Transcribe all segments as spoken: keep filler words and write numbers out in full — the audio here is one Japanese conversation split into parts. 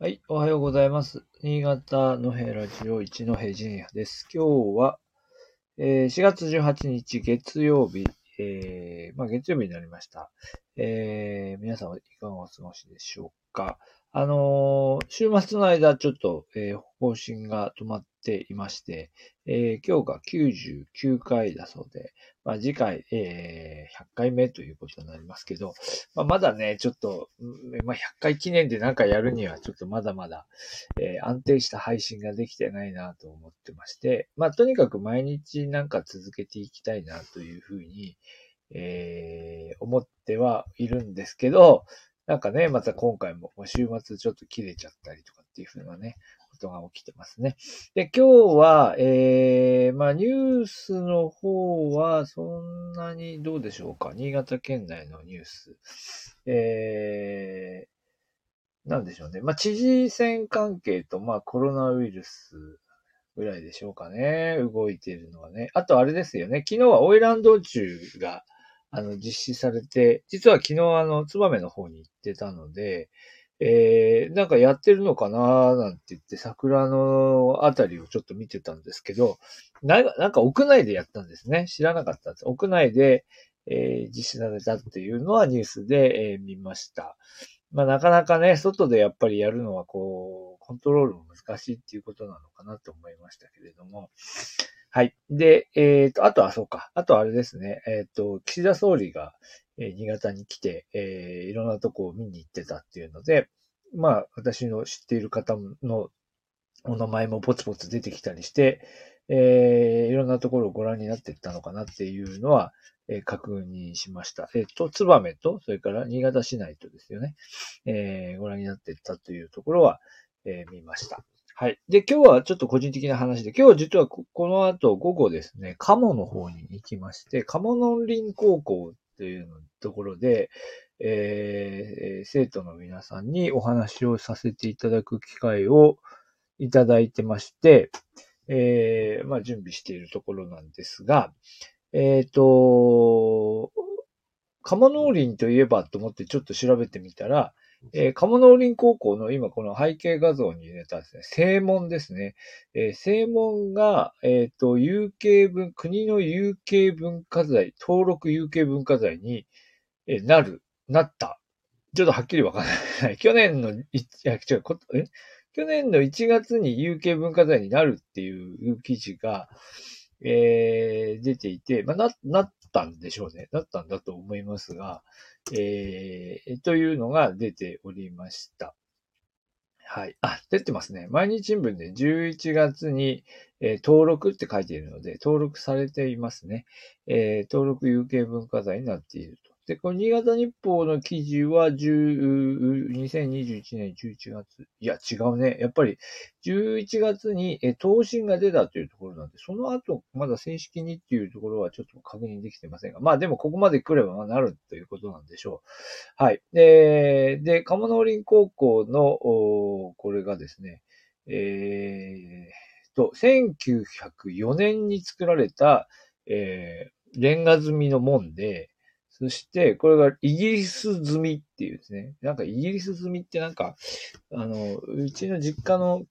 はい、おはようございます。新潟のへラジオ一のへ陣也です。今日は、えー、しがつじゅうはちにち月曜日、えー、まあ月曜日になりました。えー、皆さんはいかがお過ごしでしょうか。あのー、週末の間ちょっと、えー、更新が止まっていまして、えー、今日がきゅうじゅうきゅうかいだそうで、まあ次回、えー、ひゃっかいめということになりますけど、まあ、まだね、ちょっと、まあ、ひゃっかい記念でなんかやるにはちょっとまだまだ、えー、安定した配信ができてないなと思ってまして、まあとにかく毎日なんか続けていきたいなというふうに、えー、思ってはいるんですけど、なんかね、また今回も週末ちょっと切れちゃったりとかっていうふうなね、ことが起きてますね。で、今日は、えー、まあニュースの方はそんなにどうでしょうか。新潟県内のニュース。えー、なんでしょうね。まあ知事選関係と、まあコロナウイルスぐらいでしょうかね。動いているのはね。あとあれですよね。昨日はオイラン道中が、あの、実施されて、実は昨日あの、燕の方に行ってたので、えー、なんかやってるのかなーなんて言って、桜のあたりをちょっと見てたんですけど、な、なんか屋内でやったんですね。知らなかったんです。屋内で、えー、実施されたっていうのはニュースで、えー、見ました。まあ、なかなかね、外でやっぱりやるのはこう、コントロールも難しいっていうことなのかなと思いましたけれども、はい。で、えっと、あとはそうか。あとあれですね。えっと、岸田総理が、えー、新潟に来て、えー、いろんなとこを見に行ってたっていうので、まあ、私の知っている方のお名前もポツポツ出てきたりして、えー、いろんなところをご覧になっていったのかなっていうのは、えー、確認しました。えっと、燕と、それから新潟市内とですよね。えー、ご覧になっていったというところは、えー、見ました。はい。で、今日はちょっと個人的な話で、今日実はこの後午後ですね、鴨の方に行きまして、鴨農林高校というところで、えー、生徒の皆さんにお話をさせていただく機会をいただいてまして、えー、まあ準備しているところなんですが、えっと、鴨農林といえばと思ってちょっと調べてみたら、えー、鴨農林高校の今この背景画像に入れたですね、正門ですね。えー、正門が、えっと、有形文、国の有形文化財、登録有形文化財になる、なった。ちょっとはっきりわからない。去年の、いや、違う、こ、え？去年のいちがつに有形文化財になるっていう記事が、えー、出ていて、まあ、な、なったんでしょうね。なったんだと思いますが、えー、というのが出ておりました。はい。あ、出てますね。毎日新聞でじゅういちがつに、えー、登録って書いているので、登録されていますね。えー、登録有形文化財になっていると。で、この新潟日報の記事はにせんにじゅういちねんじゅういちがつ。いや、違うね。やっぱりじゅういちがつに、えー、答申が出たというところなんで、その後、まだ正式にっていうところはちょっと確認できてませんが、まあでもここまで来ればなるということなんでしょう。はい。で、で、鴨農林高校の、これがですね、えー、と、せんきゅうひゃくよねんに作られた、えー、レンガ積みの門で、そして、これがイギリス積みっていうですね。なんかイギリス積みってなんか、あの、うちの実家の、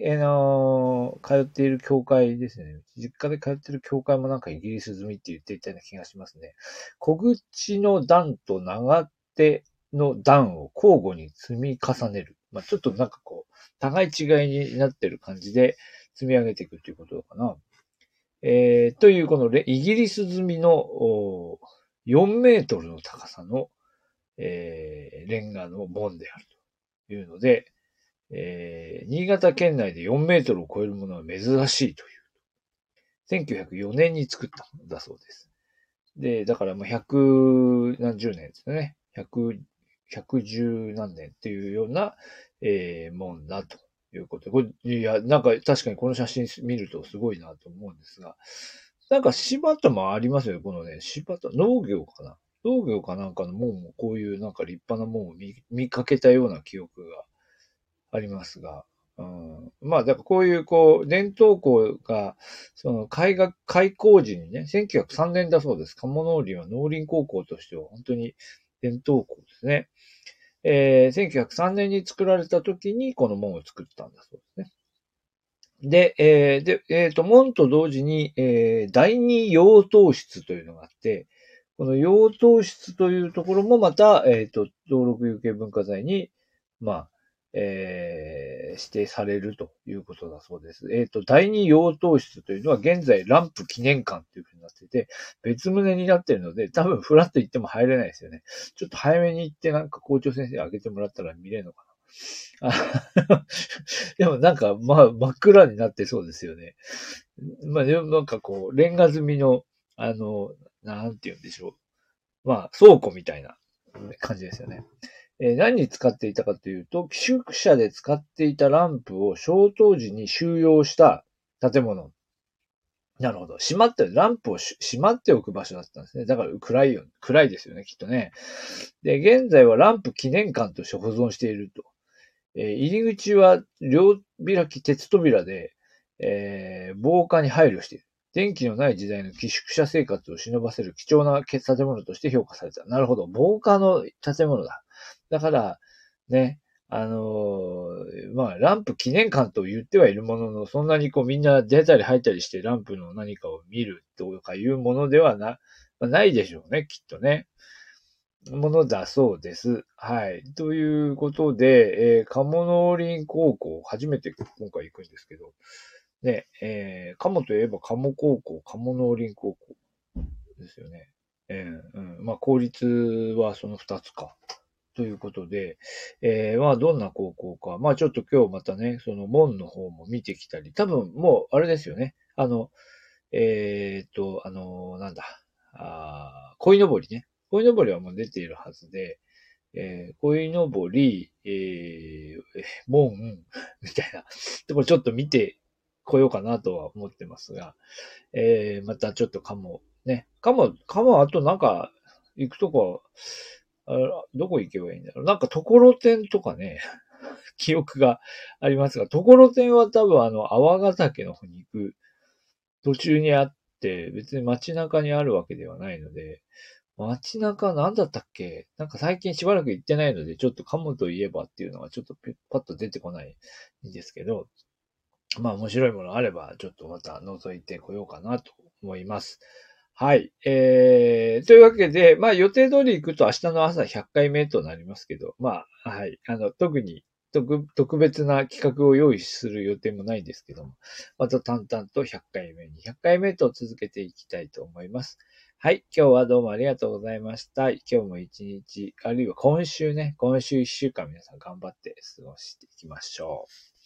えー、のー、通っている教会ですね。実家で通っている教会もなんかイギリス積みって言っていたような気がしますね。小口の段と長手の段を交互に積み重ねる。まあ、ちょっとなんかこう、互い違いになってる感じで積み上げていくということかな。えー、というこのレイギリス積みの、よんメートルの高さの、えー、レンガの門であるというので、えー、新潟県内でよんメートルを超えるものは珍しいという。せんきゅうひゃくよねんに作ったんだそうです。で、だからもうひゃくなんじゅうねんですね。ひゃく、ひゃくじゅうなんねんっていうような、えー、門だということで。これ、いや、なんか確かにこの写真見るとすごいなと思うんですが、なんか柴田もありますよ、このね。柴田、農業かな農業かなんかの門もこういうなんか立派な門を 見, 見かけたような記憶がありますが。うん、まあ、だからこういうこう、伝統校が、その開学、開校時にね、せんきゅうひゃくさんねんだそうです。鴨農林は農林高校としては本当に伝統校ですね。えー、せんきゅうひゃくさんねんに作られた時にこの門を作ったんだそうですね。で、えー、で、えっと、門と同時に、えー、第二陽灯室というのがあって、この陽灯室というところもまた、えっと、登録有形文化財に、まあ、えー、指定されるということだそうです。えっと、第二陽灯室というのは現在ランプ記念館というふうになっていて、別棟になっているので、多分フラッと行っても入れないですよね。ちょっと早めに行ってなんか校長先生に開けてもらったら見れるのかな。でもなんか、まあ、真っ暗になってそうですよね。まあ、でもなんかこう、レンガ積みの、あの、なんて言うんでしょう。まあ、倉庫みたいな感じですよね。えー、何に使っていたかというと、寄宿舎で使っていたランプを消灯時に収容した建物。なるほど。閉まって、ランプを閉まっておく場所だったんですね。だから暗いよ、暗いですよね、きっとね。で、現在はランプ記念館として保存していると。えー、入り口は両開き鉄扉で、えー、防火に配慮している。電気のない時代の寄宿舎生活を忍ばせる貴重な建物として評価された。なるほど。防火の建物だ。だから、ね、あのー、まあ、ランプ記念館と言ってはいるものの、そんなにこうみんな出たり入ったりしてランプの何かを見るとかいうものではな、ないでしょうね、きっとね。ものだそうです。はい。ということで、えー、鴨農林高校、初めて今回行くんですけど、ね、えー、鴨といえば鴨高校、鴨農林高校ですよね。えー、うん。まあ、公立はその二つか。ということで、えー、まあ、どんな高校か。まあ、ちょっと今日またね、その門の方も見てきたり、多分もう、あれですよね。あの、えー、っと、あの、なんだ、あ、鯉のぼりね。鯉のぼりはもう出ているはずで、えー、鯉のぼり、えー、門、みたいな。でもちょっと見てこようかなとは思ってますが、えー、またちょっと鴨、ね。鴨、鴨、あとなんか、行くとこは、あ、どこ行けばいいんだろう。なんか、ところてんとかね、記憶がありますが、ところてんは多分あの、泡ヶ岳の方に行く途中にあって、別に街中にあるわけではないので、街中なんだったっけ？なんか最近しばらく行ってないので、ちょっと鴨といえばっていうのがちょっとパッと出てこないんですけど、まあ面白いものあれば、ちょっとまた覗いてこようかなと思います。はい。えー、というわけで、まあ予定通り行くと明日の朝ひゃっかいめとなりますけど、まあ、はい。あの、特に、特、特別な企画を用意する予定もないですけども、また淡々とひゃっかいめ、にひゃっかいめと続けていきたいと思います。はい。今日はどうもありがとうございました。今日も一日、あるいは今週ね、今週一週間皆さん頑張って過ごしていきましょう。